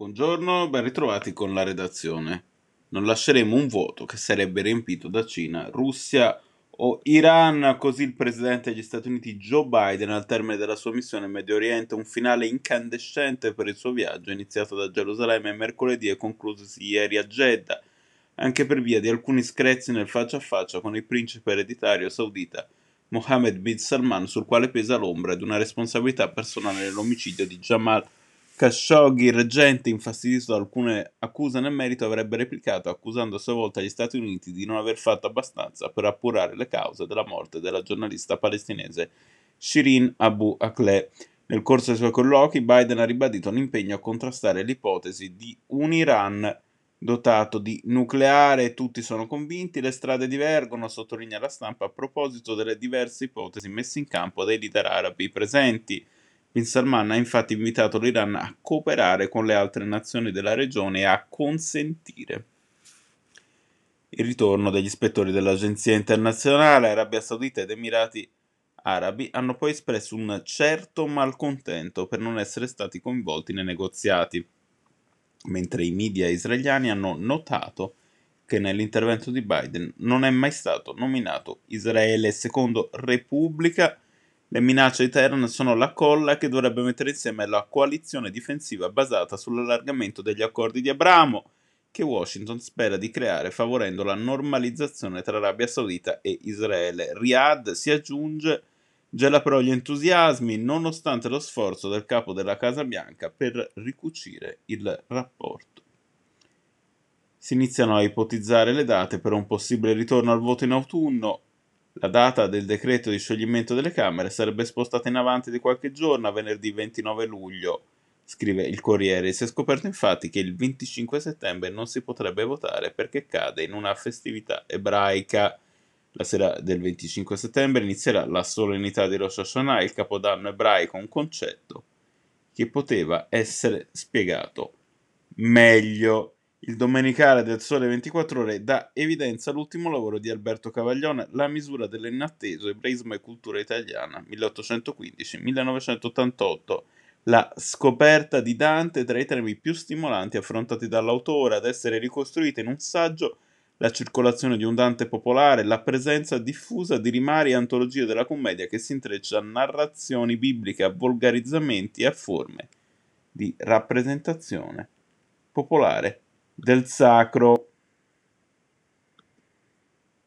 Buongiorno, ben ritrovati con la redazione. Non lasceremo un vuoto che sarebbe riempito da Cina, Russia o Iran, così il presidente degli Stati Uniti Joe Biden al termine della sua missione in Medio Oriente, un finale incandescente per il suo viaggio iniziato da Gerusalemme mercoledì e conclusosi ieri a Jeddah, anche per via di alcuni screzi nel faccia a faccia con il principe ereditario saudita Mohammed bin Salman, sul quale pesa l'ombra di una responsabilità personale nell'omicidio di Jamal Khashoggi. Il reggente, infastidito da alcune accuse nel merito, avrebbe replicato accusando a sua volta gli Stati Uniti di non aver fatto abbastanza per appurare le cause della morte della giornalista palestinese Shirin Abu Akleh. Nel corso dei suoi colloqui Biden ha ribadito l'impegno a contrastare l'ipotesi di un Iran dotato di nucleare. Tutti sono convinti, le strade divergono, sottolinea la stampa a proposito delle diverse ipotesi messe in campo dai leader arabi presenti. Bin Salman ha infatti invitato l'Iran a cooperare con le altre nazioni della regione e a consentire il ritorno degli ispettori dell'Agenzia Internazionale. Arabia Saudita ed Emirati Arabi hanno poi espresso un certo malcontento per non essere stati coinvolti nei negoziati, mentre i media israeliani hanno notato che nell'intervento di Biden non è mai stato nominato Israele secondo Repubblica. Le minacce di Teheran sono la colla che dovrebbe mettere insieme la coalizione difensiva basata sull'allargamento degli accordi di Abramo, che Washington spera di creare favorendo la normalizzazione tra Arabia Saudita e Israele. Riyadh, si aggiunge, gela però gli entusiasmi, nonostante lo sforzo del capo della Casa Bianca per ricucire il rapporto. Si iniziano a ipotizzare le date per un possibile ritorno al voto in autunno. La data del decreto di scioglimento delle Camere sarebbe spostata in avanti di qualche giorno a venerdì 29 luglio, scrive il Corriere. Si è scoperto infatti che il 25 settembre non si potrebbe votare perché cade in una festività ebraica. La sera del 25 settembre inizierà la solennità di Rosh Hashanah, il capodanno ebraico, un concetto che poteva essere spiegato meglio. Il domenicale del Sole 24 Ore dà evidenza l'ultimo lavoro di Alberto Cavaglione, La misura dell'inatteso, ebraismo e cultura italiana, 1815-1988, la scoperta di Dante tra i temi più stimolanti affrontati dall'autore, ad essere ricostruita in un saggio la circolazione di un Dante popolare, la presenza diffusa di rimari e antologie della commedia che si intreccia a narrazioni bibliche, a volgarizzamenti e a forme di rappresentazione popolare del sacro.